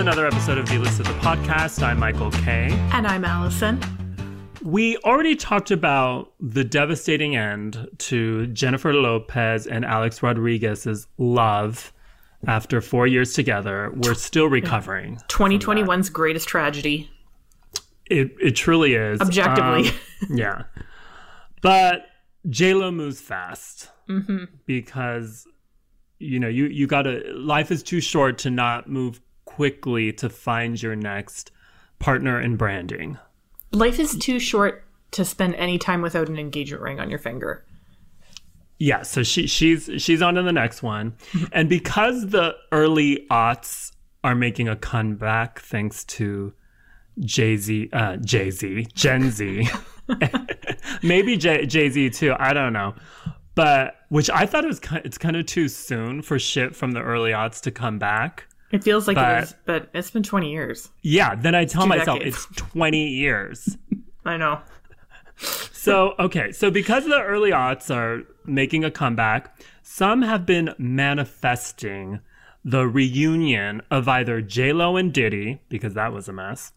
another episode of D-List of the Podcast. I'm Michael Kay. And I'm Allison. We already talked about the devastating end to Jennifer Lopez and Alex Rodriguez's love after 4 years together. We're still recovering. 2021's greatest tragedy. It truly is. Objectively. Yeah. But J-Lo moves fast because, you know, you gotta, life is too short to not move quickly to find your next partner in branding. Life is too short to spend any time without an engagement ring on your finger. Yeah, so she's on to the next one. And because the early aughts are making a comeback thanks to Gen Z. Maybe Jay-Z too, I don't know. But which I thought it's kind of too soon for shit from the early aughts to come back. It feels like it is, but it's been 20 years. Yeah, then I tell myself decades. It's 20 years. I know. So because the early aughts are making a comeback, some have been manifesting the reunion of either J-Lo and Diddy, because that was a mess,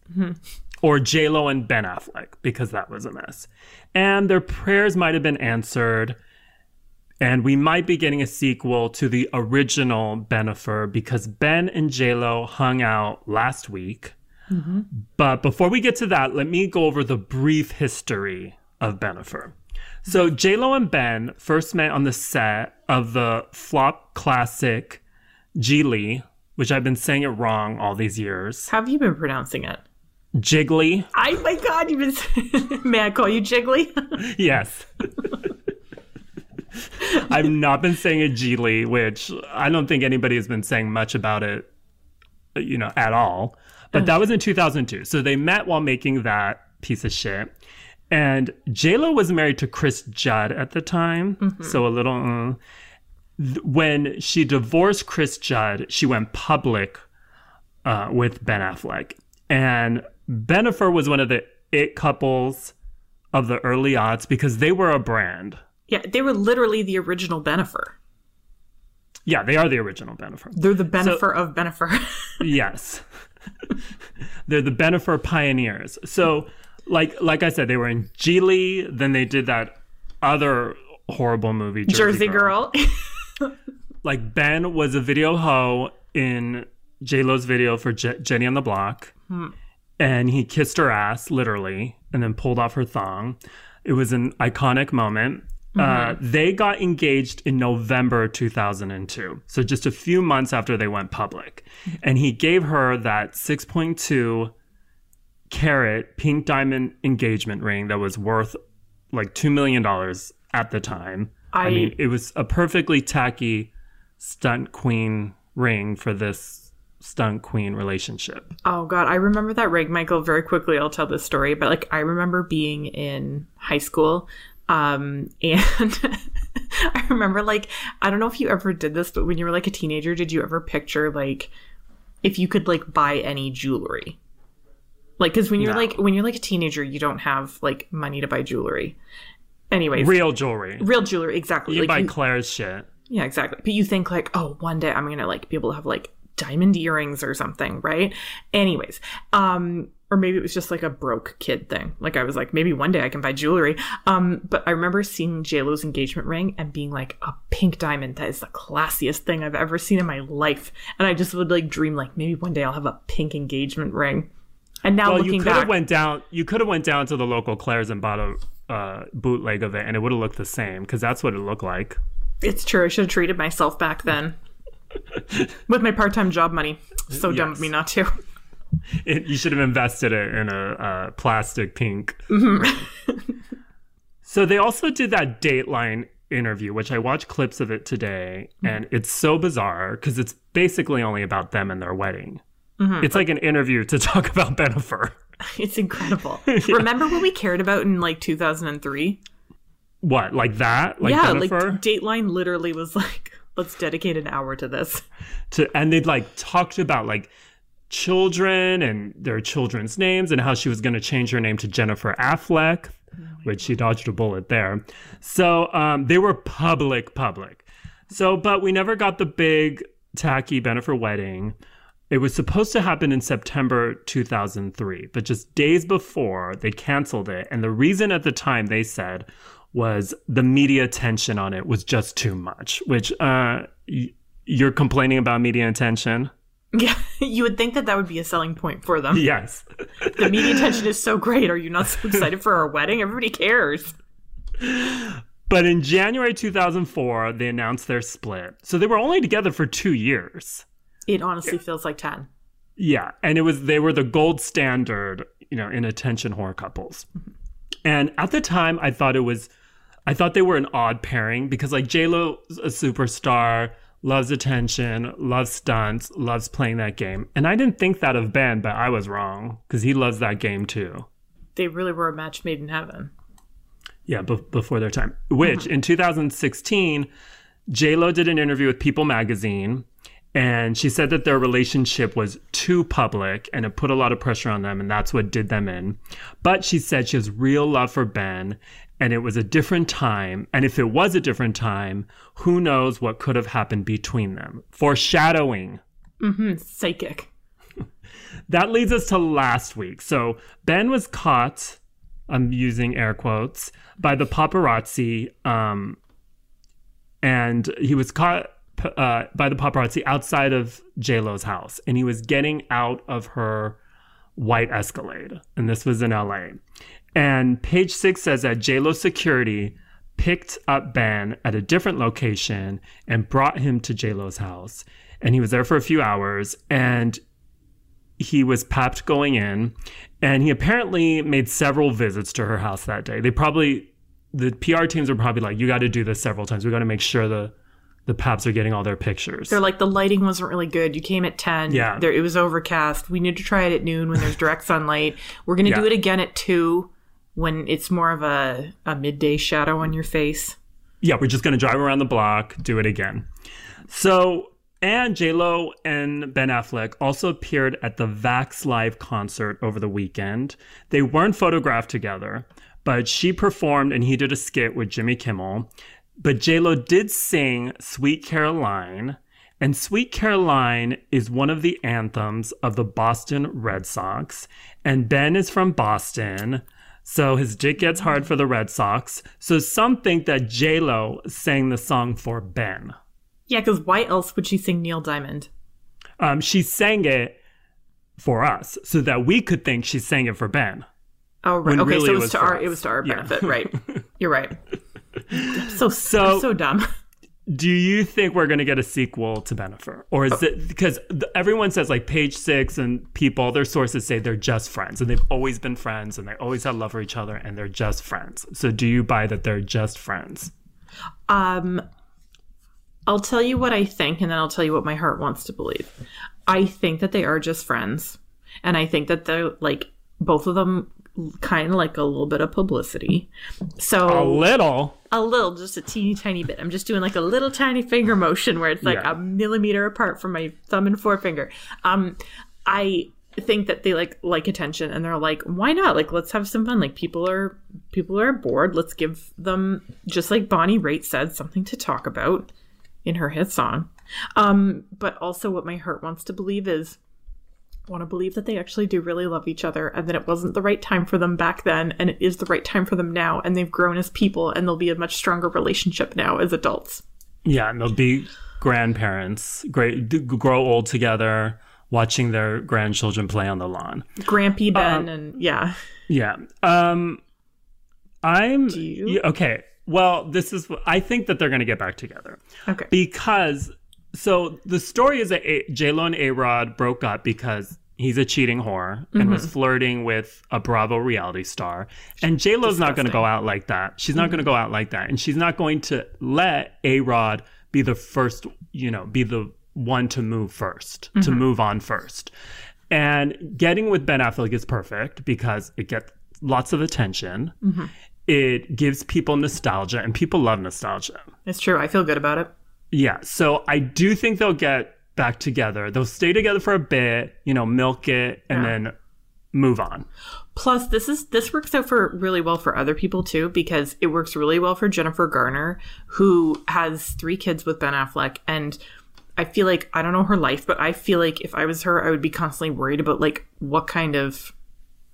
or J-Lo and Ben Affleck, because that was a mess. And their prayers might have been answered. And we might be getting a sequel to the original Benifer because Ben and J-Lo hung out last week. But before we get to that, let me go over the brief history of Benifer. So J-Lo and Ben first met on the set of the flop classic Gigli, which I've been saying it wrong all these years. How have you been pronouncing it? Gigli. Oh my God, may I call you Gigli? Yes. I've not been saying it Gigli, which I don't think anybody has been saying much about it, you know, at all. But that was in 2002. So they met while making that piece of shit. And J-Lo was married to Chris Judd at the time. So a little... When she divorced Chris Judd, she went public with Ben Affleck. And Benifer was one of the it couples of the early aughts because they were a brand. Yeah, they were literally the original Benifer. Yeah, they are the original Benifer. They're the Benifer of Benifer. Yes. They're the Benifer pioneers. So, like I said, they were in Gigli. Then they did that other horrible movie, Jersey Girl. Like, Ben was a video hoe in J-Lo's video for Jenny on the Block. And he kissed her ass, literally, and then pulled off her thong. It was an iconic moment. They got engaged in November 2002, so just a few months after they went public. And he gave her that 6.2 carat pink diamond engagement ring that was worth like $2 million at the time. I mean, it was a perfectly tacky stunt queen ring for this stunt queen relationship. Oh, God. I remember that ring, Michael. Very quickly, I'll tell this story. But like, I remember being in high school. And I remember, like, I don't know if you ever did this, but when you were like a teenager, did you ever picture like if you could like buy any jewelry? Like, because when you're like a teenager, you don't have like money to buy jewelry. Anyways, real jewelry, exactly. You like, buy Claire's shit. Yeah, exactly. But you think like, oh, one day I'm gonna like be able to have like diamond earrings or something, right? Anyways, or maybe it was just like a broke kid thing. Like I was like, maybe one day I can buy jewelry. But I remember seeing J-Lo's engagement ring and being like, a pink diamond. That is the classiest thing I've ever seen in my life. And I just would like dream like maybe one day I'll have a pink engagement ring. And now looking back, you could have went down to the local Claire's and bought a bootleg of it, and it would have looked the same because that's what it looked like. It's true. I should have treated myself back then with my part-time job money. So dumb of me not to. You should have invested it in a plastic pink. So they also did that Dateline interview, which I watched clips of it today. And it's so bizarre because it's basically only about them and their wedding. It's like an interview to talk about Benifer. It's incredible. Yeah. Remember what we cared about in like 2003? What? Like that? Like yeah, Benifer? Like Dateline literally was like, let's dedicate an hour to this. And they'd like talked about like children and their children's names and how she was going to change her name to Jennifer Affleck, which she dodged a bullet there. So they were public. So, but we never got the big tacky Benifer wedding. It was supposed to happen in September 2003, but just days before, they canceled it. And the reason at the time, they said, was the media attention on it was just too much, which you're complaining about media attention? Yeah, you would think that that would be a selling point for them. Yes. The media attention is so great. Are you not so excited for our wedding? Everybody cares. But in January 2004, they announced their split. So they were only together for 2 years. It honestly feels like 10. Yeah. And it was, they were the gold standard, you know, in attention whore couples. Mm-hmm. And at the time, I thought they were an odd pairing because, like, J-Lo's a superstar, loves attention, loves stunts, loves playing that game. And I didn't think that of Ben, but I was wrong because he loves that game too. They really were a match made in heaven. Yeah, before their time. Which, in 2016, J-Lo did an interview with People magazine, and she said that their relationship was too public and it put a lot of pressure on them, and that's what did them in. But she said she has real love for Ben, and it was a different time. And if it was a different time, who knows what could have happened between them. Foreshadowing. Mm-hmm. Psychic. That leads us to last week. So Ben was caught, I'm using air quotes, by the paparazzi. And he was caught by the paparazzi outside of J-Lo's house. And he was getting out of her white Escalade. And this was in LA. And Page Six says that J-Lo security picked up Ben at a different location and brought him to J-Lo's house. And he was there for a few hours, and he was papped going in. And he apparently made several visits to her house that day. The PR teams were probably like, you got to do this several times. We got to make sure the paps are getting all their pictures. They're like, the lighting wasn't really good. You came at 10. Yeah. It was overcast. We need to try it at noon when there's direct sunlight. We're going to do it again at 2. When it's more of a midday shadow on your face. Yeah, we're just going to drive around the block, do it again. So, and J-Lo and Ben Affleck also appeared at the Vax Live concert over the weekend. They weren't photographed together, but she performed and he did a skit with Jimmy Kimmel. But J-Lo did sing Sweet Caroline. And Sweet Caroline is one of the anthems of the Boston Red Sox. And Ben is from Boston, so his dick gets hard for the Red Sox. So some think that J-Lo sang the song for Ben. Yeah, because why else would she sing Neil Diamond? She sang it for us so that we could think she sang it for Ben. Oh, right. Okay, really, so it was to our benefit, right. You're right. I'm so dumb. Do you think we're going to get a sequel to Ben Affleck? Or is it because everyone says, like, Page Six and People, their sources say they're just friends and they've always been friends and they always had love for each other and they're just friends. So do you buy that they're just friends? I'll tell you what I think, and then I'll tell you what my heart wants to believe. I think that they are just friends, and I think that they're, like, both of them kind of like a little bit of publicity. So a little, just a teeny tiny bit. I'm just doing like a little tiny finger motion where it's like a millimeter apart from my thumb and forefinger. I think that they like attention, and they're like, why not? Like, let's have some fun. Like, people are bored. Let's give them, just like Bonnie Raitt said, something to talk about in her hit song. But also what my heart wants to believe is, I want to believe that they actually do really love each other, and that it wasn't the right time for them back then, and it is the right time for them now, and they've grown as people, and they'll be a much stronger relationship now as adults. Yeah, and they'll be grandparents, grow old together, watching their grandchildren play on the lawn. Grampy Ben, and yeah. Yeah. Do you? Okay, well, I think that they're going to get back together. Okay. So the story is that J-Lo and A-Rod broke up because he's a cheating whore and was flirting with a Bravo reality star. And J-Lo's not going to go out like that. She's not going to go out like that. And she's not going to let A-Rod be the first, you know, be the one to move first, to move on first. And getting with Ben Affleck is perfect because it gets lots of attention. Mm-hmm. It gives people nostalgia, and people love nostalgia. It's true. I feel good about it. Yeah, so I do think they'll get back together. They'll stay together for a bit, you know, milk it, and then move on. Plus, this works out really well for other people, too, because it works really well for Jennifer Garner, who has 3 kids with Ben Affleck. And I feel like, I don't know her life, but I feel like if I was her, I would be constantly worried about, like, what kind of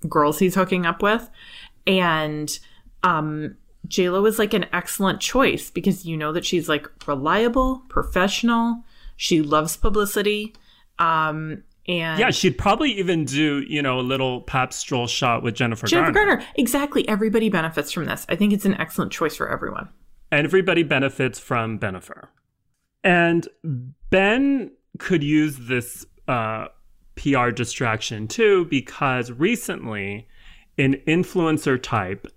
girls he's hooking up with. And J-Lo is, like, an excellent choice because you know that she's, like, reliable, professional. She loves publicity. And yeah, she'd probably even do, you know, a little pap stroll shot with Jennifer Garner. Exactly. Everybody benefits from this. I think it's an excellent choice for everyone. Everybody benefits from Bennifer. And Ben could use this PR distraction too, because recently an influencer type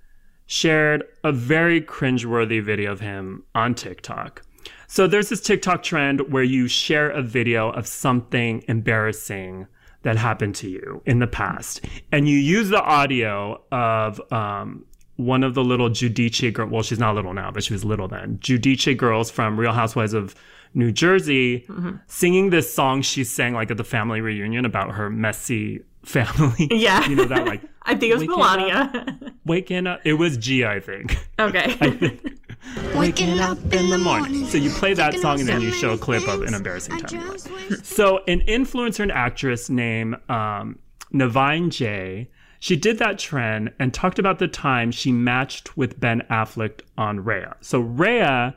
shared a very cringeworthy video of him on TikTok. So there's this TikTok trend where you share a video of something embarrassing that happened to you in the past. And you use the audio of one of the little Giudice girls. Well, she's not little now, but she was little then. Giudice girls from Real Housewives of New Jersey, mm-hmm. singing this song she sang like at the family reunion about her messy family. Yeah. You know that, like, I think it was Melania. Waking up. It was Gia, I think. Okay. Waking up in the morning. So you play that song and then you show a clip of an embarrassing time. So an influencer and actress named Naveen J, she did that trend and talked about the time she matched with Ben Affleck on Raya. So Raya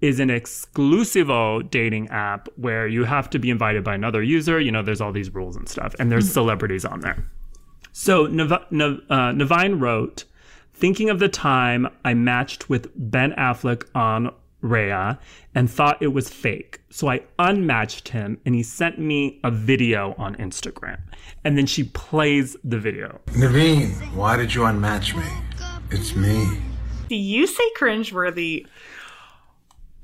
is an exclusivo dating app where you have to be invited by another user. You know, there's all these rules and stuff. And there's celebrities on there. So Naveen wrote, thinking of the time I matched with Ben Affleck on Raya and thought it was fake. So I unmatched him and he sent me a video on Instagram. And then she plays the video. Naveen, why did you unmatch me? It's me. Do you say cringeworthy?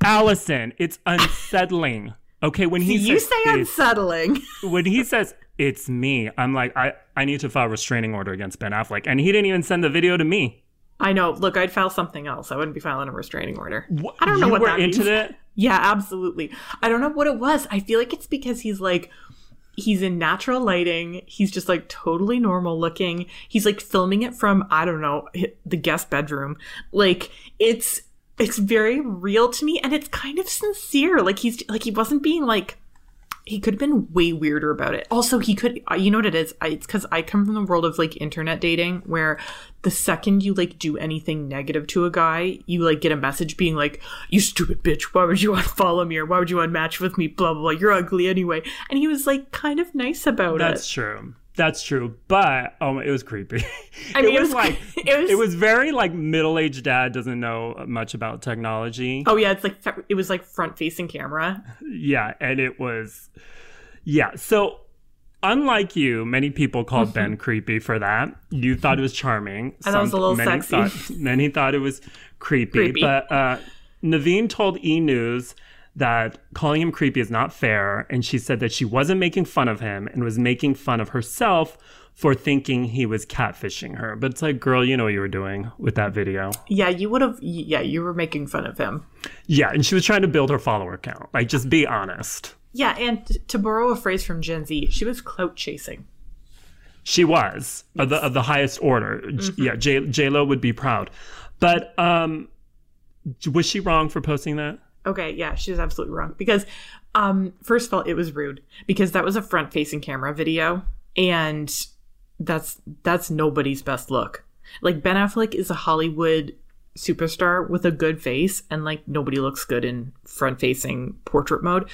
Allison, it's unsettling. Okay, when he says... You say unsettling. When he says... It's me. I'm like, I need to file a restraining order against Ben Affleck. And he didn't even send the video to me. I know. Look, I'd file something else. I wouldn't be filing a restraining order. I don't know what that means. You were into it? Yeah, absolutely. I don't know what it was. I feel like it's because he's like, he's in natural lighting. He's just like totally normal looking. He's like filming it from, I don't know, the guest bedroom. Like, it's very real to me. And it's kind of sincere. Like, he's like, he wasn't being like... He could have been way weirder about it. Also, he could, you know what it is? It's because I come from the world of like internet dating where the second you like do anything negative to a guy, you like get a message being like, you stupid bitch, why would you unfollow me or why would you unmatch with me? Blah, blah, blah. You're ugly anyway. And he was like kind of nice about it. That's true. That's true, but it was creepy. I mean, it was very like middle-aged dad doesn't know much about technology. Oh yeah, it's like it was like front-facing camera. Yeah, and it was, yeah. So unlike you, many people called mm-hmm. Ben creepy for that. You thought it was charming. I thought it was a little sexy. Many thought it was creepy. But Naveen told E! News that calling him creepy is not fair. And she said that she wasn't making fun of him and was making fun of herself for thinking he was catfishing her. But it's like, girl, you know what you were doing with that video. Yeah, you were making fun of him. Yeah, and she was trying to build her follower count. Like, just be honest. Yeah, and to borrow a phrase from Gen Z, she was clout chasing. She was, yes. of the highest order. Mm-hmm. Yeah, J-Lo would be proud. But was she wrong for posting that? Okay, yeah, she was absolutely wrong because, first of all, it was rude because that was a front-facing camera video, and that's nobody's best look. Like, Ben Affleck is a Hollywood superstar with a good face, and like nobody looks good in front-facing portrait mode.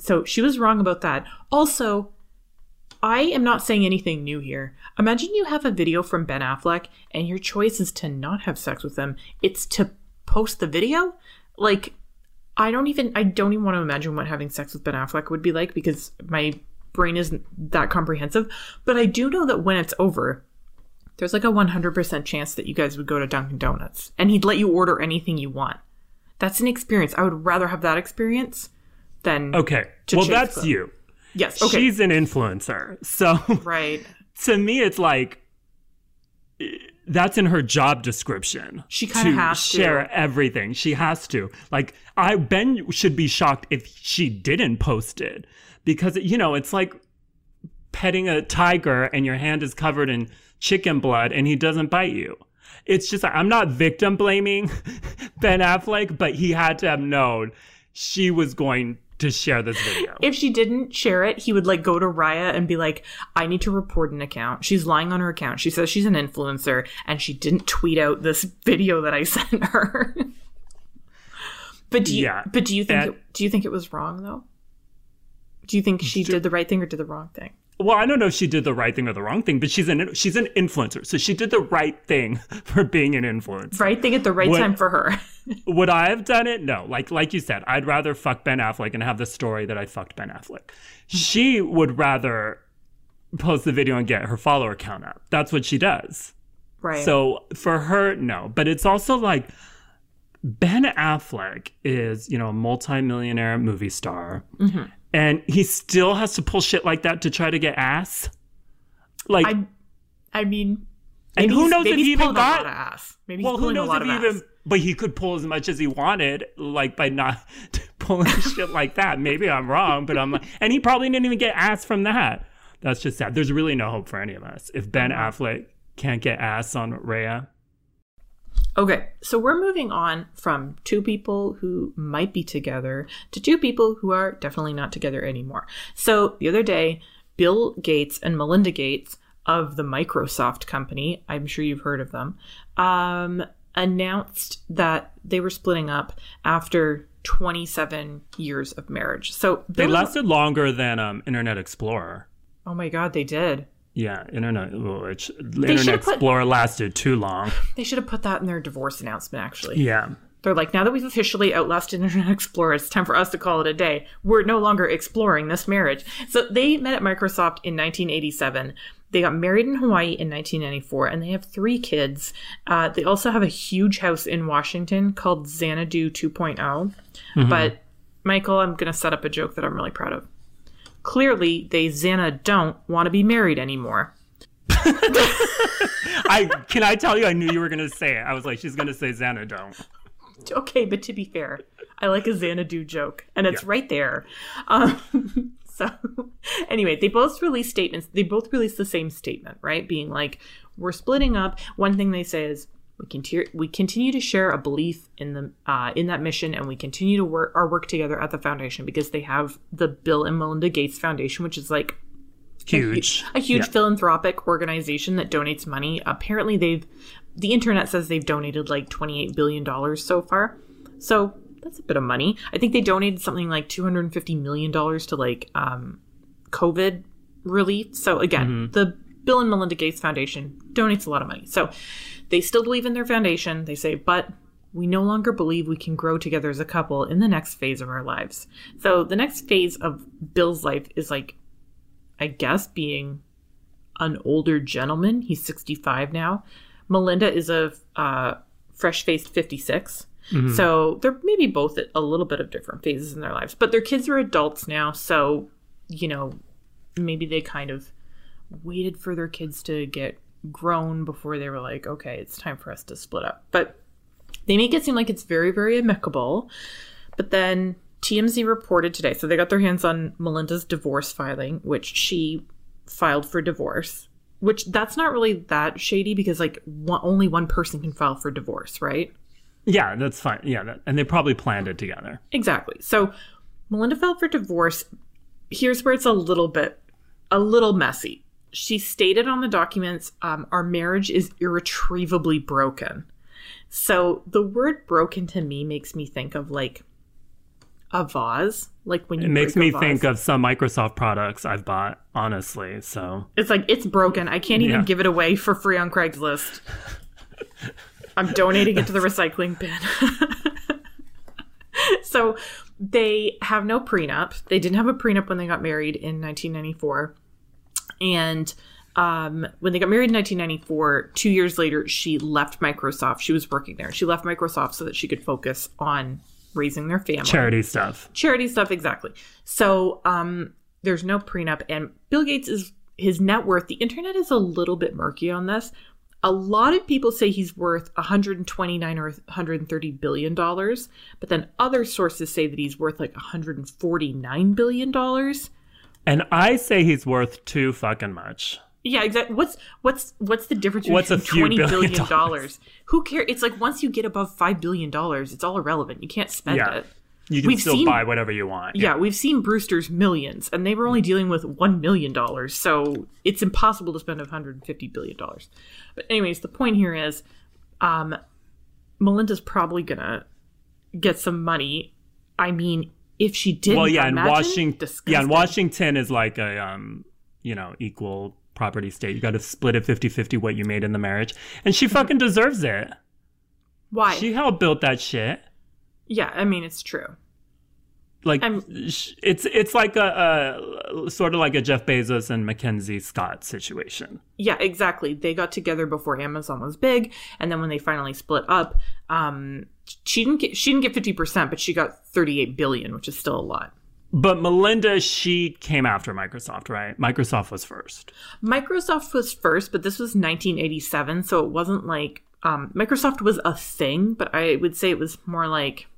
So she was wrong about that. Also, I am not saying anything new here. Imagine you have a video from Ben Affleck, and your choice is to not have sex with him. It's to post the video. Like, I don't even want to imagine what having sex with Ben Affleck would be like because my brain isn't that comprehensive. But I do know that when it's over, there's like a 100% chance that you guys would go to Dunkin' Donuts and he'd let you order anything you want. That's an experience. I would rather have that experience than... Okay. Well, that's them. You. Yes. Okay. She's an influencer. So right. To me, it's like... That's in her job description. She kind of has to share everything. She has to. Like, Ben should be shocked if she didn't post it. Because, you know, it's like petting a tiger and your hand is covered in chicken blood and he doesn't bite you. It's just, I'm not victim blaming Ben Affleck, but he had to have known she was going to share this video. If she didn't share it, he would, like, go to Raya and be like, I need to report an account. She's lying on her account. She says she's an influencer, and she didn't tweet out this video that I sent her. Do you think it was wrong, though? Do you think she did the right thing or did the wrong thing? Well, I don't know if she did the right thing or the wrong thing, but she's an influencer. So she did the right thing for being an influencer. Right thing at the right time for her. Would I have done it? No. Like you said, I'd rather fuck Ben Affleck and have the story that I fucked Ben Affleck. She would rather post the video and get her follower count up. That's what she does. Right. So for her, no. But it's also like Ben Affleck is, you know, a multimillionaire movie star. Mm-hmm. And he still has to pull shit like that to try to get ass. Like, I mean, and who knows if he even got ass? Maybe he's pulling a lot of ass. Well, who knows if he even, but he could pull as much as he wanted, like by not pulling shit like that. Maybe I'm wrong, but I'm like, and he probably didn't even get ass from that. That's just sad. There's really no hope for any of us if Ben Affleck can't get ass on Raya. Okay, so we're moving on from two people who might be together to two people who are definitely not together anymore. So the other day, Bill Gates and Melinda Gates of the Microsoft company, I'm sure you've heard of them, announced that they were splitting up after 27 years of marriage. So they lasted longer than Internet Explorer. Oh my God, they did. Yeah, Internet Explorer lasted too long. They should have put that in their divorce announcement, actually. Yeah. They're like, now that we've officially outlasted Internet Explorer, it's time for us to call it a day. We're no longer exploring this marriage. So they met at Microsoft in 1987. They got married in Hawaii in 1994, and they have 3 kids. They also have a huge house in Washington called Xanadu 2.0. Mm-hmm. But, Michael, I'm going to set up a joke that I'm really proud of. Clearly, they Xana don't want to be married anymore. Can I tell you? I knew you were going to say it. I was like, she's going to say Xana don't. Okay, but to be fair, I like a Xanadu joke, and it's right there. So anyway, they both released statements. They both released the same statement, right? Being like, we're splitting up. One thing they say is, we continue to share a belief in that mission, and we continue to work our work together at the foundation, because they have the Bill and Melinda Gates Foundation, which is like huge, a huge philanthropic organization that donates money. Apparently, the internet says they've donated like $28 billion so far. So that's a bit of money. I think they donated something like $250 million to like COVID relief. So again, the Bill and Melinda Gates Foundation donates a lot of money. So they still believe in their foundation. They say, but we no longer believe we can grow together as a couple in the next phase of our lives. So the next phase of Bill's life is like, I guess, being an older gentleman. He's 65 now. Melinda is a fresh-faced 56. Mm-hmm. So they're maybe both at a little bit of different phases in their lives. But their kids are adults now. So, you know, maybe they kind of waited for their kids to get grown before they were like, okay, it's time for us to split up. But they make it seem like it's very, very amicable. But then TMZ reported today, so they got their hands on Melinda's divorce filing, which she filed for divorce, which that's not really that shady, because like only one person can file for divorce, right? Yeah, that's fine. Yeah. And they probably planned it together. Exactly. So Melinda filed for divorce. Here's where it's a little messy. She stated on the documents, our marriage is irretrievably broken. So the word broken to me makes me think of like a vase. Like when you think of some Microsoft products I've bought, honestly. So it's like, it's broken. I can't even give it away for free on Craigslist. I'm donating it to the recycling bin. So they have no prenup. They didn't have a prenup when they got married in 1994. And when they got married in 1994, 2 years later, she left Microsoft. She was working there. She left Microsoft so that she could focus on raising their family. Charity stuff, exactly. So there's no prenup. And Bill Gates is his net worth. The internet is a little bit murky on this. A lot of people say he's worth $129 or $130 billion, but then other sources say that he's worth like $149 billion. And I say he's worth too fucking much. Yeah, exactly. What's the difference between $20 billion? Who cares? It's like once you get above $5 billion, it's all irrelevant. You can't spend it. You can still buy whatever you want. Yeah, we've seen Brewster's Millions, and they were only dealing with $1 million, so it's impossible to spend $150 billion. But anyways, the point here is Melinda's probably going to get some money. I mean, if she didn't, imagine, disgusting. Yeah, and Washington is like a, equal property state. You got to split it 50-50 what you made in the marriage. And she fucking deserves it. Why? She helped build that shit. Yeah, I mean, it's true. Like, it's like a sort of like a Jeff Bezos and Mackenzie Scott situation. Yeah, exactly. They got together before Amazon was big, and then when they finally split up, she didn't get 50%, but she got $38 billion, which is still a lot. But Melinda, she came after Microsoft, right? Microsoft was first. But this was 1987, so it wasn't like Microsoft was a thing, but I would say it was more like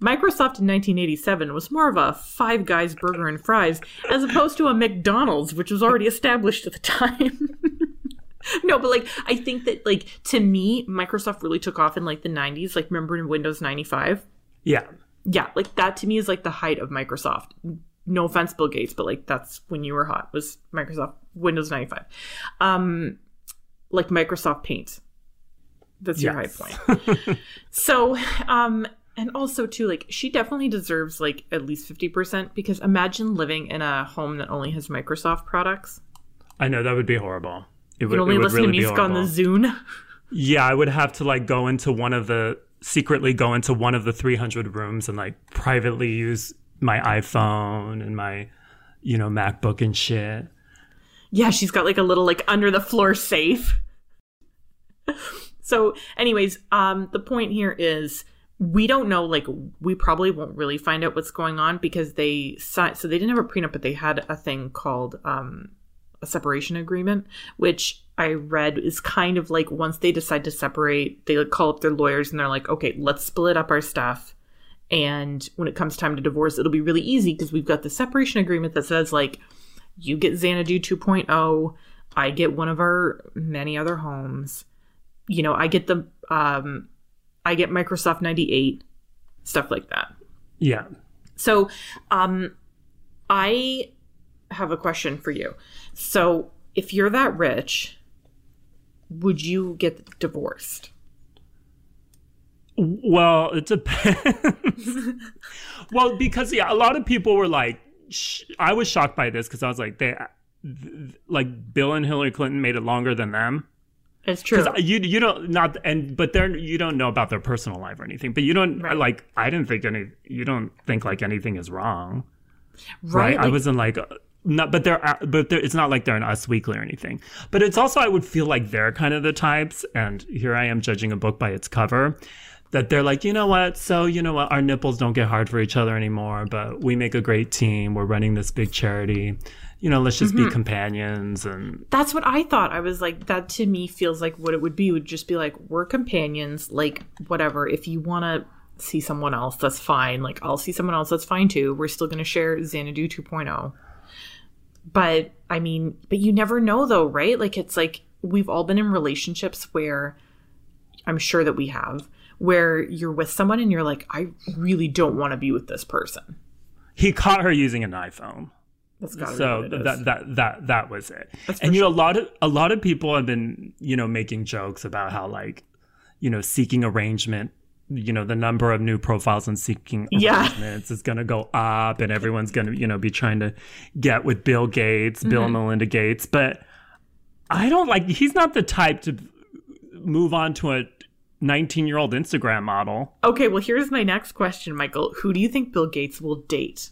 Microsoft in 1987 was more of a Five Guys burger and fries as opposed to a McDonald's, which was already established at the time. No, but like, I think that like, to me, Microsoft really took off in like the 90s. Like, remember in Windows 95? Yeah. Yeah. Like, that to me is like the height of Microsoft. No offense, Bill Gates, but like, that's when you were hot, was Microsoft Windows 95. Like Microsoft Paint. That's your high point. So, and also, too, like, she definitely deserves, like, at least 50%, because imagine living in a home that only has Microsoft products. I know, that would be horrible. It would really be horrible. You only listen to music on the Zune? Yeah, I would have to, like, secretly go into one of the 300 rooms and, like, privately use my iPhone and my, MacBook and shit. Yeah, she's got, like, a little, like, under-the-floor safe. So, anyways, the point here is, we don't know, like, we probably won't really find out what's going on, because they signed, so they didn't have a prenup, but they had a thing called a separation agreement, which I read is kind of like, once they decide to separate, they like call up their lawyers and they're like, okay, let's split up our stuff. And when it comes time to divorce, it'll be really easy because we've got the separation agreement that says, like, you get Xanadu 2.0, I get one of our many other homes, I get the... I get Microsoft 98, stuff like that. Yeah. So I have a question for you. So if you're that rich, would you get divorced? Well, it depends. Well, because a lot of people were like, I was shocked by this because I was like, like Bill and Hillary Clinton made it longer than them. It's true. Because you don't know about their personal life or anything. But you don't you don't think like anything is wrong, right? Like, I wasn't like not, but it's not like they're in Us Weekly or anything. But it's also, I would feel like they're kind of the types, and here I am judging a book by its cover, that they're like, you know what, our nipples don't get hard for each other anymore, but we make a great team. We're running this big charity. Let's just be companions. And that's what I thought. I was like, that to me feels like what it would be. It would just be like, we're companions, like, whatever. If you want to see someone else, that's fine. Like, I'll see someone else, that's fine too. We're still going to share Xanadu 2.0. But I mean, but you never know though, right? Like, it's like, we've all been in relationships where, I'm sure that we have, where you're with someone and you're like, I really don't want to be with this person. He caught her using an iPhone. So that was it. And sure. a lot of people have been, making jokes about how, like, seeking arrangement, the number of new profiles and seeking arrangements is going to go up, and everyone's going to, be trying to get with Bill Gates, Bill and Melinda Gates. But I don't like, he's not the type to move on to a 19-year-old Instagram model. Okay, well, here's my next question, Michael. Who do you think Bill Gates will date?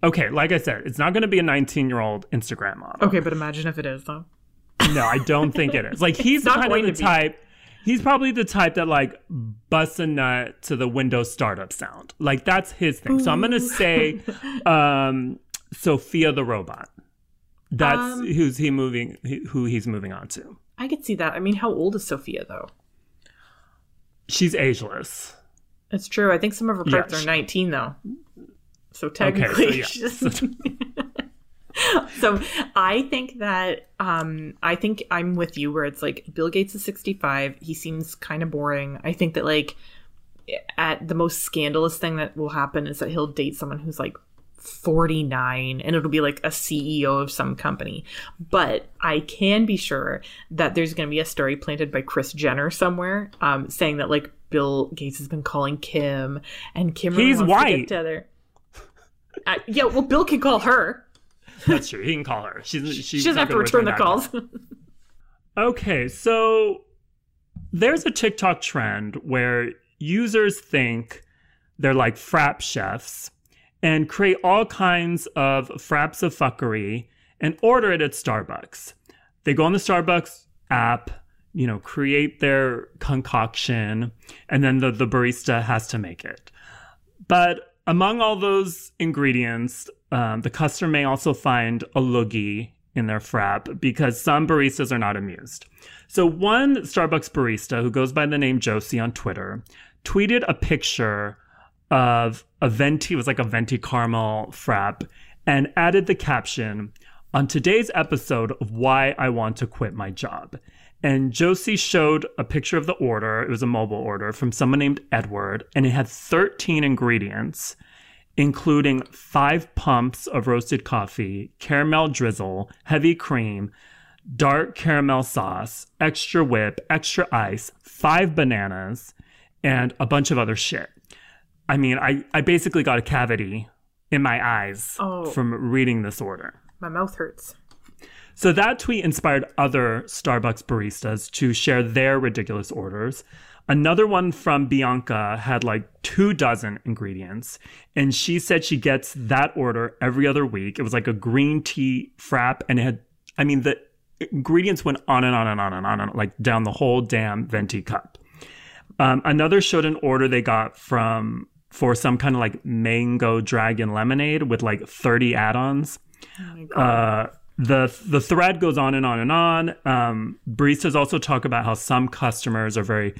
Okay, like I said, it's not going to be a 19-year-old Instagram model. Okay, but imagine if it is, though. No, I don't think it is. Like, he's not kind of the type. He's probably the type that, like, busts a nut to the Windows startup sound. Like, that's his thing. Ooh. So I'm going to say Sophia the robot. That's who he's moving on to. I could see that. I mean, how old is Sophia, though? She's ageless. It's true. I think some of her parts are 19, though. So technically, So I think that I'm with you where it's like Bill Gates is 65. He seems kind of boring. I think that, like, at the most scandalous thing that will happen is that he'll date someone who's like 49, and it'll be like a CEO of some company. But I can be sure that there's going to be a story planted by Kris Jenner somewhere, saying that like Bill Gates has been calling Kim, and Kim he's white. Yeah, well, Bill can call her. That's true. He can call her. She doesn't have to return the calls. Okay, so there's a TikTok trend where users think they're like frap chefs and create all kinds of fraps of fuckery and order it at Starbucks. They go on the Starbucks app, you know, create their concoction, and then the barista has to make it. But among all those ingredients, the customer may also find a loogie in their frap because some baristas are not amused. So one Starbucks barista, who goes by the name Josie on Twitter, tweeted a picture of a venti, it was like a venti caramel frap, and added the caption, "On today's episode of Why I Want to Quit My Job." And Josie showed a picture of the order. It was a mobile order from someone named Edward, and it had 13 ingredients, including 5 pumps of roasted coffee, caramel drizzle, heavy cream, dark caramel sauce, extra whip, extra ice, 5 bananas, and a bunch of other shit. I mean, I basically got a cavity in my eyes from reading this order. My mouth hurts. So that tweet inspired other Starbucks baristas to share their ridiculous orders. Another one from Bianca had like 24 ingredients, and she said she gets that order every other week. It was like a green tea frap, and it had, I mean, the ingredients went on and on and on and on, and on, like down the whole damn venti cup. Another showed an order they got for some kind of like mango dragon lemonade with like 30 add-ons. Oh my God. The thread goes on and on and on. Baristas also talk about how some customers are very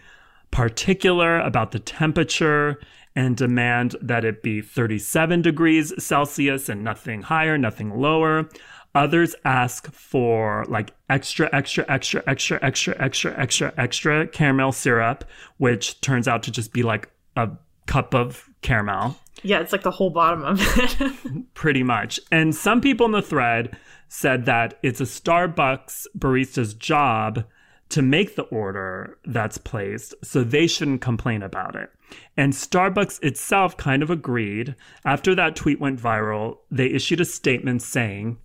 particular about the temperature and demand that it be 37 degrees Celsius and nothing higher, nothing lower. Others ask for like extra, extra, extra, extra, extra, extra, extra, extra caramel syrup, which turns out to just be like a cup of caramel. Yeah, it's like the whole bottom of it. Pretty much. And some people in the thread said that it's a Starbucks barista's job to make the order that's placed, so they shouldn't complain about it. And Starbucks itself kind of agreed. After that tweet went viral, they issued a statement saying,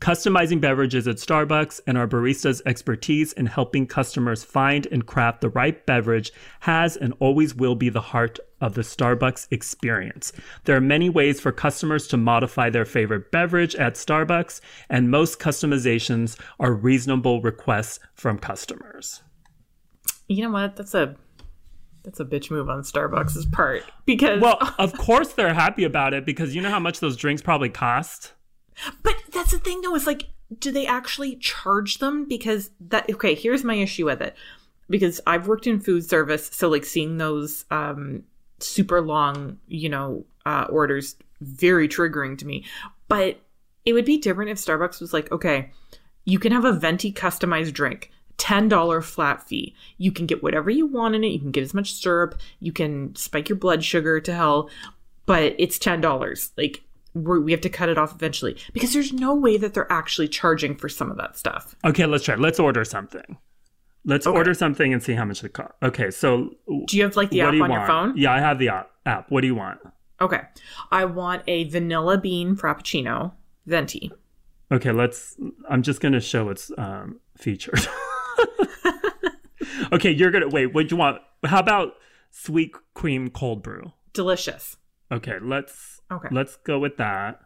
"Customizing beverages at Starbucks and our barista's expertise in helping customers find and craft the right beverage has and always will be the heart of the Starbucks experience. There are many ways for customers to modify their favorite beverage at Starbucks, and most customizations are reasonable requests from customers." You know what? That's a bitch move on Starbucks' part. Because well, of course they're happy about it, because you know how much those drinks probably cost? But that's the thing, though, is like, do they actually charge them? Because that, okay, here's my issue with it. Because I've worked in food service, so like seeing those super long, you know, orders, very triggering to me. But it would be different if Starbucks was like, okay, you can have a venti customized drink, $10 flat fee. You can get whatever you want in it. You can get as much syrup. You can spike your blood sugar to hell, but it's $10. Like, we have to cut it off eventually, because there's no way that they're actually charging for some of that stuff. Okay, let's try. Let's order something. Order something and see how much it costs. Okay, so do you have like the app on your phone? Yeah, I have the app. What do you want? Okay, I want a vanilla bean frappuccino venti. Okay, I'm just gonna show it's featured. Okay, you're gonna wait. What do you want? How about sweet cream cold brew? Delicious. Okay, let's go with that.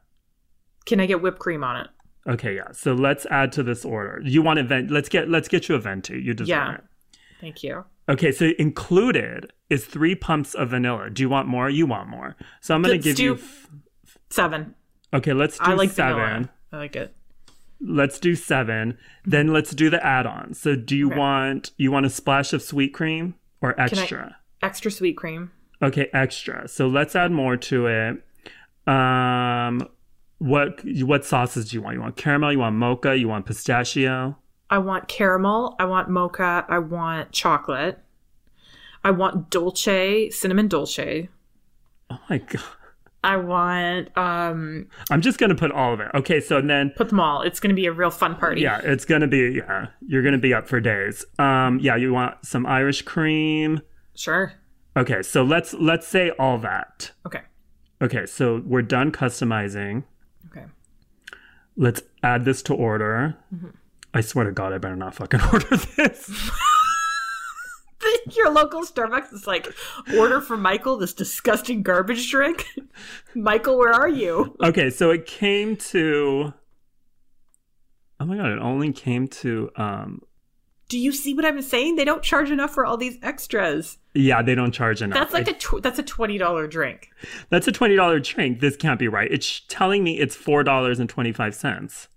Can I get whipped cream on it? Okay, yeah. So let's add to this order. You want a venti? Let's get you a venti. You deserve it. Thank you. Okay, so included is 3 pumps of vanilla. Do you want more? You want more. So I'm going to give you 7. Okay, let's do 7. Vanilla. I like it. Let's do 7. Then let's do the add-ons. So do you want a splash of sweet cream or extra? Extra sweet cream. Okay, extra. So let's add more to it. What sauces do you want? You want caramel? You want mocha? You want pistachio? I want caramel. I want mocha. I want chocolate. I want dolce, cinnamon dolce. Oh my God. I want... I'm just going to put all of it. Okay, so then... Put them all. It's going to be a real fun party. Yeah, it's going to be... Yeah, you're going to be up for days. Yeah, you want some Irish cream. Sure. Okay, so let's say all that. Okay. Okay, so we're done customizing. Okay. Let's add this to order. Mm-hmm. I swear to God, I better not fucking order this. Your local Starbucks is like, order for Michael this disgusting garbage drink. Michael, where are you? Okay, so it came to... Oh my God, it only came to... Do you see what I'm saying? They don't charge enough for all these extras. Yeah, they don't charge enough. That's like that's a $20 drink. That's a $20 drink. This can't be right. It's telling me it's $4.25.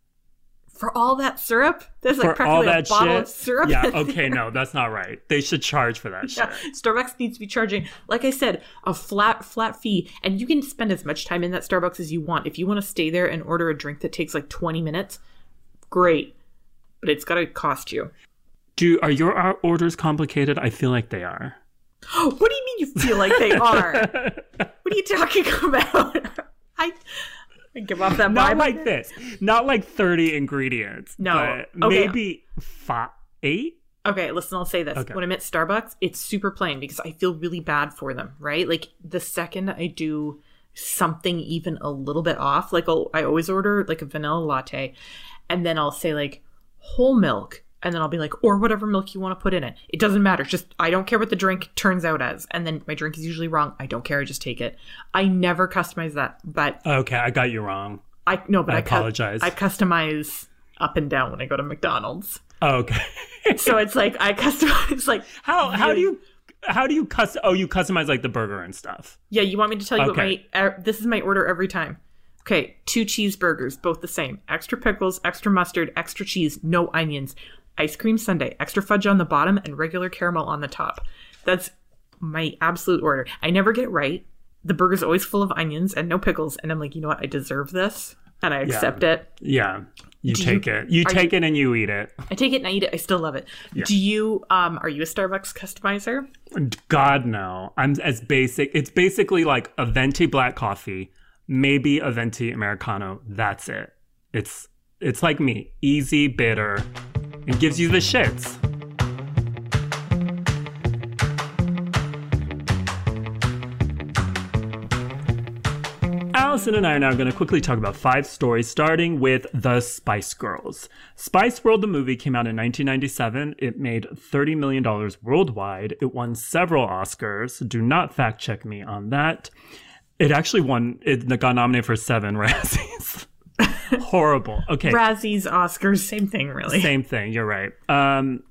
For all that syrup? There's like practically a bottle of syrup. Yeah, okay, no, that's not right. They should charge for that shit. Starbucks needs to be charging, like I said, a flat fee. And you can spend as much time in that Starbucks as you want. If you want to stay there and order a drink that takes like 20 minutes, great. But it's got to cost you. Are your orders complicated? I feel like they are. What do you mean you feel like they are? What are you talking about? I give off that vibe. Not like this. Not like 30 ingredients. No. But okay. Maybe 8? Okay, listen, I'll say this. Okay. When I'm at Starbucks, it's super plain because I feel really bad for them, right? Like the second I do something even a little bit off, like I always order like a vanilla latte and then I'll say like whole milk. And then I'll be like, or whatever milk you want to put in it. It doesn't matter. Just, I don't care what the drink turns out as. And then my drink is usually wrong. I don't care. I just take it. I never customize that. But okay, I got you wrong. I apologize. I customize up and down when I go to McDonald's. Oh, okay. So it's like, I customize. It's like, how do you custom? Oh, you customize like the burger and stuff. Yeah, you want me to tell you what this is my order every time. Okay, 2 cheeseburgers, both the same. Extra pickles, extra mustard, extra cheese, no onions. Ice cream sundae, extra fudge on the bottom and regular caramel on the top. That's my absolute order. I never get it right. The burger's always full of onions and no pickles. And I'm like, you know what? I deserve this. And I accept it. Yeah. You take it. You take it and you eat it. I take it and I eat it. I still love it. Yeah. Do you, are you a Starbucks customizer? God, no. I'm as basic. It's basically like a venti black coffee, maybe a venti Americano. That's it. It's like me. Easy, bitter. It gives you the shits. Allison and I are now going to quickly talk about 5 stories, starting with the Spice Girls. Spice World, the movie, came out in 1997. It made $30 million worldwide. It won several Oscars. Do not fact check me on that. It actually won. It got nominated for 7 Razzies. Horrible. Okay. Razzies, Oscars, same thing, really. Same thing. You're right.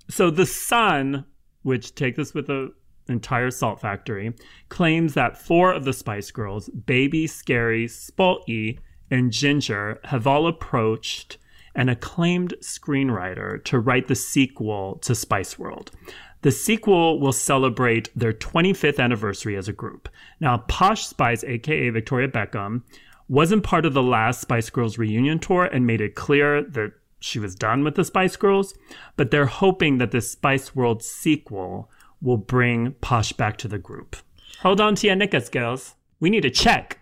So the Sun, which take this with an entire salt factory, claims that 4 of the Spice Girls, Baby, Scary, Spalty, and Ginger, have all approached an acclaimed screenwriter to write the sequel to Spice World. The sequel will celebrate their 25th anniversary as a group. Now, Posh Spice, aka Victoria Beckham, wasn't part of the last Spice Girls reunion tour and made it clear that she was done with the Spice Girls, but they're hoping that this Spice World sequel will bring Posh back to the group. Hold on to your knickers, girls. We need a check.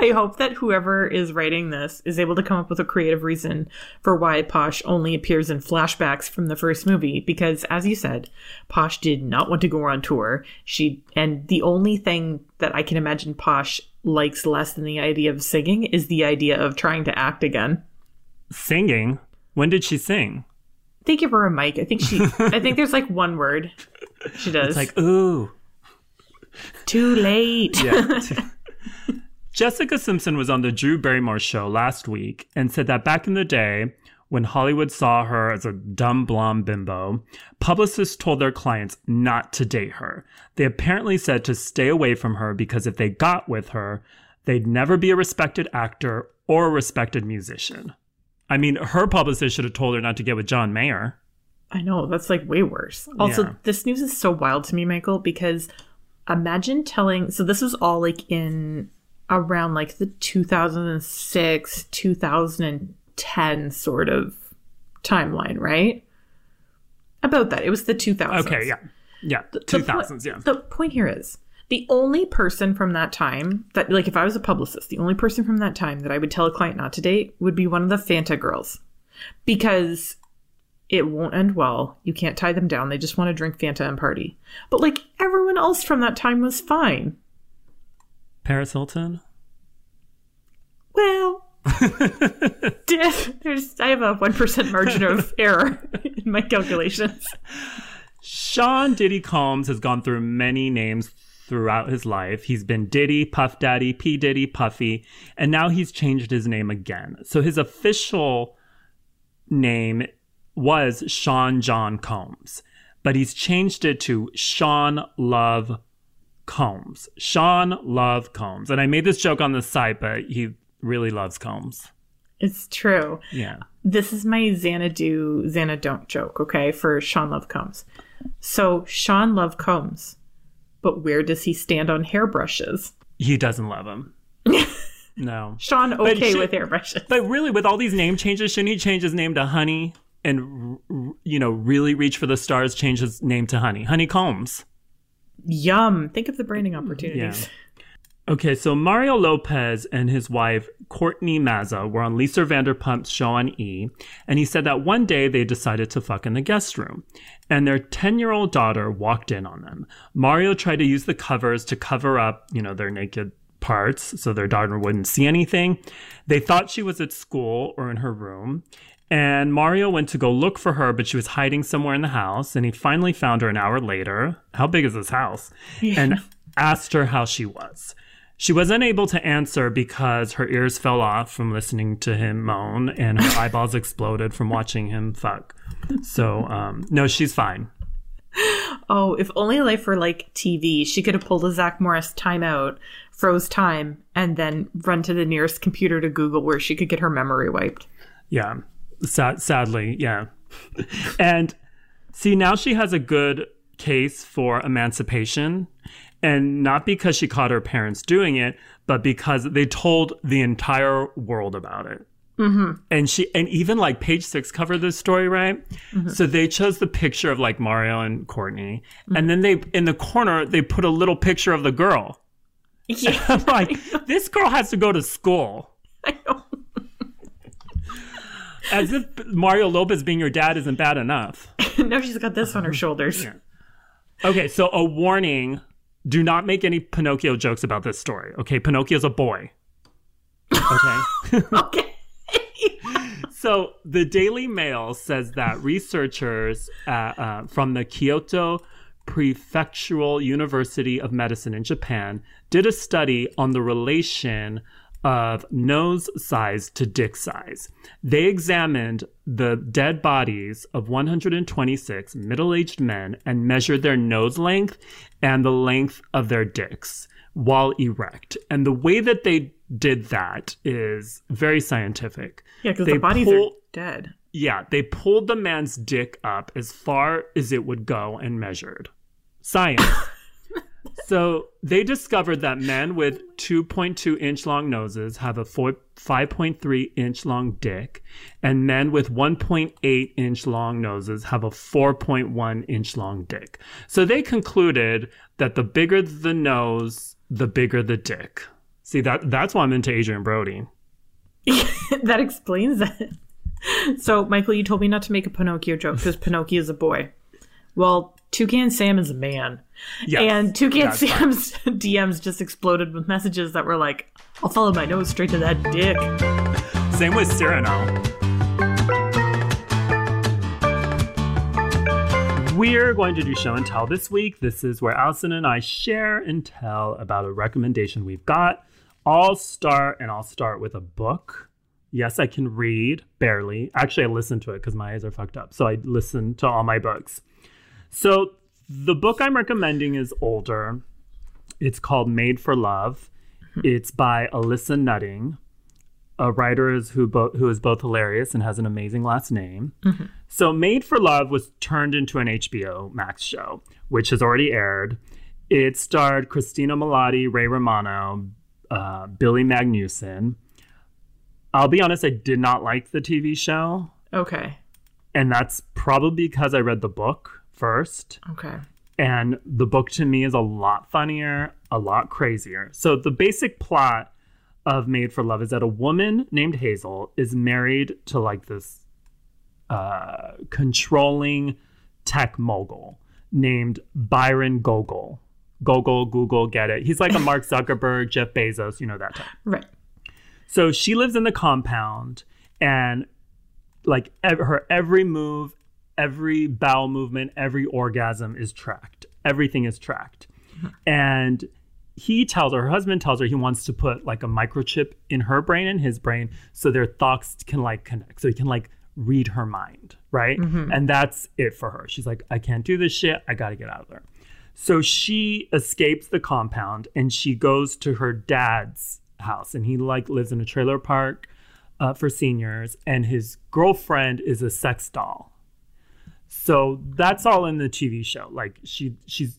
I hope that whoever is writing this is able to come up with a creative reason for why Posh only appears in flashbacks from the first movie. Because, as you said, Posh did not want to go on tour. And the only thing that I can imagine Posh likes less than the idea of singing is the idea of trying to act again. Singing? When did she sing? They give her a mic. I think there's like one word she does. It's like, ooh. Too late. Yeah. Jessica Simpson was on the Drew Barrymore show last week and said that back in the day, when Hollywood saw her as a dumb blonde bimbo, publicists told their clients not to date her. They apparently said to stay away from her because if they got with her, they'd never be a respected actor or a respected musician. I mean, her publicist should have told her not to get with John Mayer. I know, that's like way worse. Also, This news is so wild to me, Michael, because imagine telling... So this was all like in... around like the 2006, 2010 sort of timeline, right? about that. It was the 2000s. Okay, yeah. Yeah, 2000s, yeah. The point here is, the only person from that time that, like, if I was a publicist, the only person from that time that I would tell a client not to date would be one of the Fanta girls. Because it won't end well. You can't tie them down. They just want to drink Fanta and party. But, like, everyone else from that time was fine. Paris Hilton? Well... I have a 1% margin of error in my calculations. Sean Diddy Combs has gone through many names throughout his life. He's been Diddy, Puff Daddy, P. Diddy, Puffy, and now he's changed his name again. So his official name was Sean John Combs, but he's changed it to Sean Love Combs. Sean Love Combs. And I made this joke on the site, but he really loves Combs. It's true. Yeah. This is my Xanadu joke, okay, for Sean Love Combs. So Sean Love Combs, but where does he stand on hairbrushes? He doesn't love them. No. Sean, okay with hairbrushes. But really, with all these name changes, shouldn't he change his name to Honey and, you know, really reach for the stars, change his name to Honey? Honey Combs. Yum. Think of the branding opportunities. Yeah. Okay, so Mario Lopez and his wife, Courtney Mazza, were on Lisa Vanderpump's show on E! And he said that one day they decided to fuck in the guest room. And their 10-year-old daughter walked in on them. Mario tried to use the covers to cover up, you know, their naked parts so their daughter wouldn't see anything. They thought she was at school or in her room. And Mario went to go look for her, but she was hiding somewhere in the house. And he finally found her an hour later. How big is this house? Yeah. And asked her how she was. She was unable to answer because her ears fell off from listening to him moan and her eyeballs exploded from watching him fuck. So, no, she's fine. Oh, if only life were like TV. She could have pulled a Zach Morris timeout, froze time, and then run to the nearest computer to Google where she could get her memory wiped. Yeah. Sadly, yeah. And see, now she has a good case for emancipation. And not because she caught her parents doing it, but because they told the entire world about it. Mm-hmm. And even like Page Six covered this story, right? Mm-hmm. So they chose the picture of like Mario and Courtney. Mm-hmm. And then they, in the corner, they put a little picture of the girl. Yeah. I'm like, this girl has to go to school. I know. As if Mario Lopez being your dad isn't bad enough. No, she's got this on her shoulders. Yeah. Okay, so a warning. Do not make any Pinocchio jokes about this story, okay? Pinocchio's a boy. Okay? Okay. So the Daily Mail says that researchers from the Kyoto Prefectural University of Medicine in Japan did a study on the relation of nose size to dick size. They examined the dead bodies of 126 middle-aged men and measured their nose length and the length of their dicks while erect. And the way that they did that is very scientific. Yeah, because the bodies are dead. Yeah, they pulled the man's dick up as far as it would go and measured. Science. So they discovered that men with 2.2-inch long noses have a 5.3-inch long dick, and men with 1.8-inch long noses have a 4.1-inch long dick. So they concluded that the bigger the nose, the bigger the dick. See, that's why I'm into Adrian Brody. That explains it. So, Michael, you told me not to make a Pinocchio joke because Pinocchio is a boy. Well, Toucan Sam is a man. Yes. And Toucan Sam's DMs just exploded with messages that were like, I'll follow my nose straight to that dick. Same with Cyrano. We're going to do show and tell this week. This is where Allison and I share and tell about a recommendation we've got. I'll start with a book. Yes, I can read, barely. Actually, I listen to it because my eyes are fucked up. So I listen to all my books. So the book I'm recommending is older. It's called Made for Love. It's by Alyssa Nutting, a writer who is both hilarious and has an amazing last name. Mm-hmm. So Made for Love was turned into an HBO Max show, which has already aired. It starred Christina Milioti, Ray Romano, Billy Magnuson. I'll be honest, I did not like the TV show. Okay. And that's probably because I read the book first. Okay. And the book to me is a lot funnier, a lot crazier. So the basic plot of Made for Love is that a woman named Hazel is married to like this controlling tech mogul named Byron Gogol. Gogol, Google, get it. He's like a Mark Zuckerberg, Jeff Bezos, you know that type. Right. So she lives in the compound and like her every move, every bowel movement, every orgasm is tracked. Everything is tracked. Mm-hmm. And he tells her, her husband tells her he wants to put like a microchip in her brain and his brain so their thoughts can like connect. So he can like read her mind, right? Mm-hmm. And that's it for her. She's like, I can't do this shit. I got to get out of there. So she escapes the compound and she goes to her dad's house. And he like lives in a trailer park for seniors. And his girlfriend is a sex doll. So that's all in the TV show. Like she's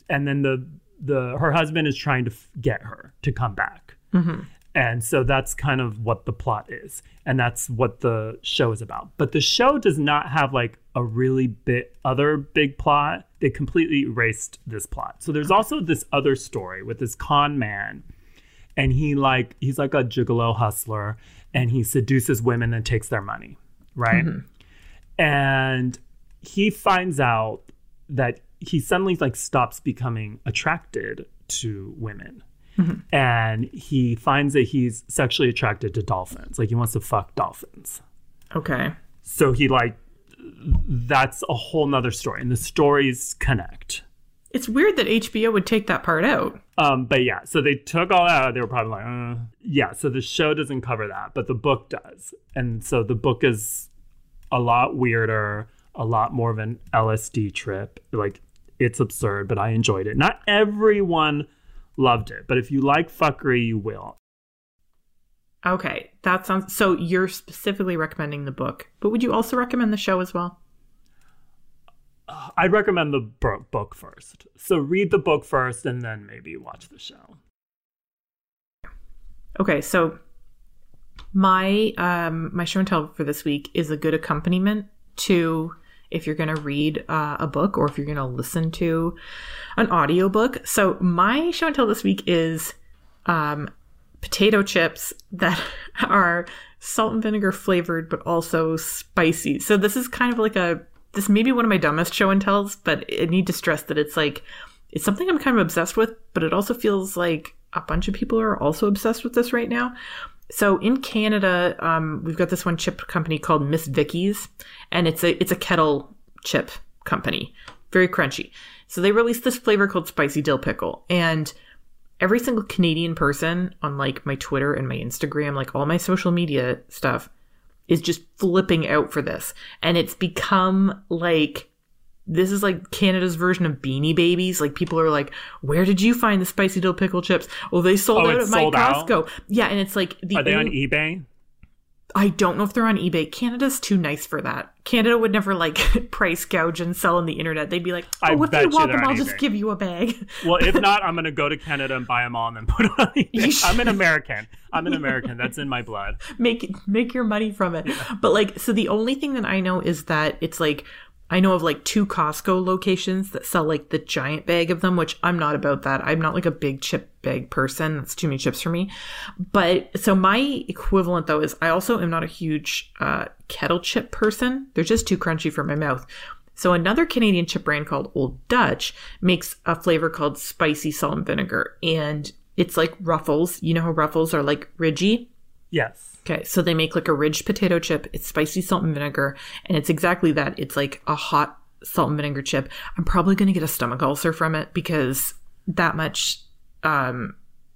and then her husband is trying to get her to come back. Mm-hmm. And so that's kind of what the plot is. And that's what the show is about. But the show does not have like a really big plot. They completely erased this plot. So there's also this other story with this con man. And he's like a gigolo hustler. And he seduces women and takes their money. Right? Mm-hmm. And he finds out that he suddenly like stops becoming attracted to women. Mm-hmm. And he finds that he's sexually attracted to dolphins. Like he wants to fuck dolphins. Okay. So he like, that's a whole nother story. And the stories connect. It's weird that HBO would take that part out. But yeah, so they took all that out. They were probably like, yeah. So the show doesn't cover that, but the book does. And so the book is a lot weirder, a lot more of an LSD trip. Like it's absurd, but I enjoyed it. Not everyone loved it, but if you like fuckery, you will. Okay, that sounds... So you're specifically recommending the book, but would you also recommend the show as well? I'd recommend the book first. So read the book first and then maybe watch the show. Okay, so my show and tell for this week is a good accompaniment to... if you're going to read a book or if you're going to listen to an audiobook. So my show and tell this week is potato chips that are salt and vinegar flavored, but also spicy. So this is kind of like this may be one of my dumbest show and tells, but I need to stress that it's like, it's something I'm kind of obsessed with, but it also feels like a bunch of people are also obsessed with this right now. So in Canada, we've got this one chip company called Miss Vicky's, and it's a kettle chip company, very crunchy. So they released this flavor called Spicy Dill Pickle, and every single Canadian person on like my Twitter and my Instagram, like all my social media stuff, is just flipping out for this, and it's become like. This is like Canada's version of Beanie Babies. Like people are like, where did you find the spicy dill pickle chips? Oh, they sold out at my Costco. Yeah. And it's like... Are they on eBay? I don't know if they're on eBay. Canada's too nice for that. Canada would never like price gouge and sell on the internet. They'd be like, oh, if you want them, I'll just give you a bag. Well, if not, I'm going to go to Canada and buy them all and then put it on eBay. I'm an American. That's in my blood. Make your money from it. Yeah. But like, so the only thing that I know is that it's like... I know of like 2 Costco locations that sell like the giant bag of them, which I'm not about that. I'm not like a big chip bag person. That's too many chips for me. But so my equivalent though is I also am not a huge kettle chip person. They're just too crunchy for my mouth. So another Canadian chip brand called Old Dutch makes a flavor called spicy salt and vinegar. And it's like Ruffles. You know how Ruffles are like ridgy? Yes. Okay, so they make like a ridged potato chip. It's spicy salt and vinegar, and it's exactly that. It's like a hot salt and vinegar chip. I'm probably going to get a stomach ulcer from it because that much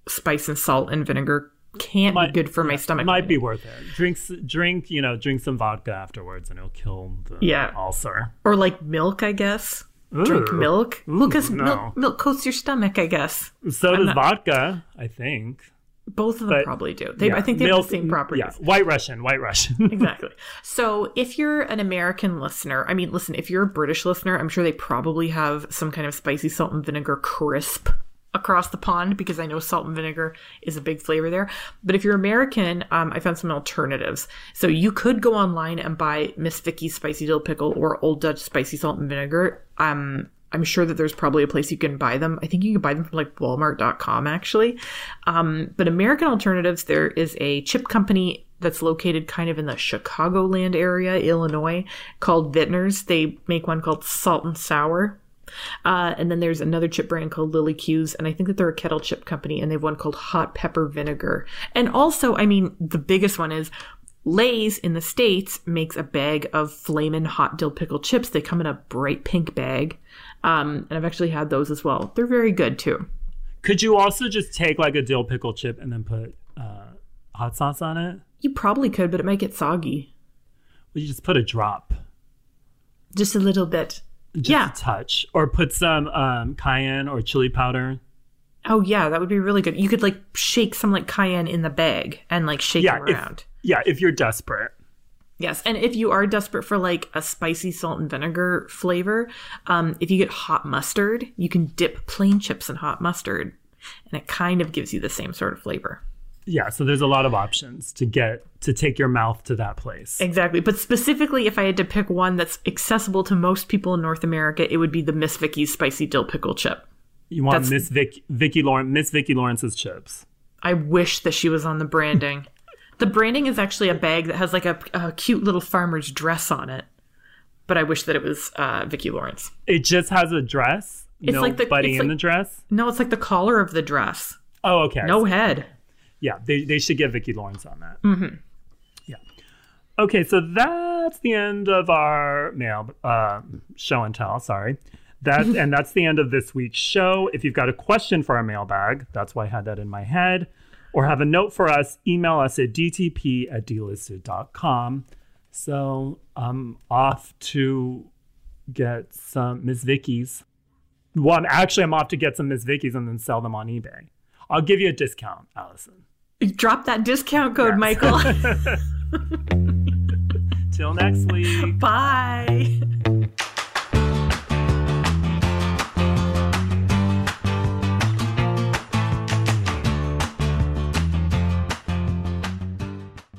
spice and salt and vinegar can't be good for my stomach. Might be worth it. Drink some vodka afterwards, and it'll kill the ulcer. Or like milk, I guess. Ooh. Drink milk. Ooh, because milk coats your stomach, I guess. So does vodka, I think. Both of them probably do. I think they have the same properties. Yeah. White Russian. Exactly. So if you're an American listener, I mean, listen, if you're a British listener, I'm sure they probably have some kind of spicy salt and vinegar crisp across the pond, because I know salt and vinegar is a big flavor there. But if you're American, I found some alternatives. So you could go online and buy Miss Vicky's Spicy Dill Pickle or Old Dutch Spicy Salt and Vinegar. I'm sure that there's probably a place you can buy them. I think you can buy them from like Walmart.com actually. But American alternatives, there is a chip company that's located kind of in the Chicagoland area, Illinois, called Vintners. They make one called Salt and Sour. And then there's another chip brand called Lily Q's, and I think that they're a kettle chip company, and they have one called Hot Pepper Vinegar. And also, I mean, the biggest one is Lay's in the States makes a bag of Flamin' Hot Dill Pickle chips. They come in a bright pink bag, and I've actually had those as well. They're very good, too. Could you also just take, like, a dill pickle chip and then put hot sauce on it? You probably could, but it might get soggy. Well, you just put a drop. Just a little bit. Just a touch. Or put some cayenne or chili powder. Oh, yeah. That would be really good. You could, like, shake some, like, cayenne in the bag and, like, shake it around. If you're desperate. Yes. And if you are desperate for, like, a spicy salt and vinegar flavor, if you get hot mustard, you can dip plain chips in hot mustard. And it kind of gives you the same sort of flavor. Yeah, so there's a lot of options to take your mouth to that place. Exactly. But specifically, if I had to pick one that's accessible to most people in North America, it would be the Miss Vicky's Spicy Dill Pickle Chip. You want Miss Vicky Lawrence's chips. I wish that she was on the branding. The branding is actually a bag that has like a cute little farmer's dress on it. But I wish that it was Vicki Lawrence. It just has a dress? It's the dress? No, it's like the collar of the dress. Oh, okay. No head. Yeah, they should get Vicki Lawrence on that. Mm-hmm. Yeah. Okay, so that's the end of our mail show and tell. Sorry. That's the end of this week's show. If you've got a question for our mailbag, that's why I had that in my head, or have a note for us, email us at dtp@delisted.com. So I'm off to get some Miss Vicky's. Well, I'm off to get some Miss Vicky's and then sell them on eBay. I'll give you a discount, Allison. Drop that discount code, yes. Michael. Till next week. Bye.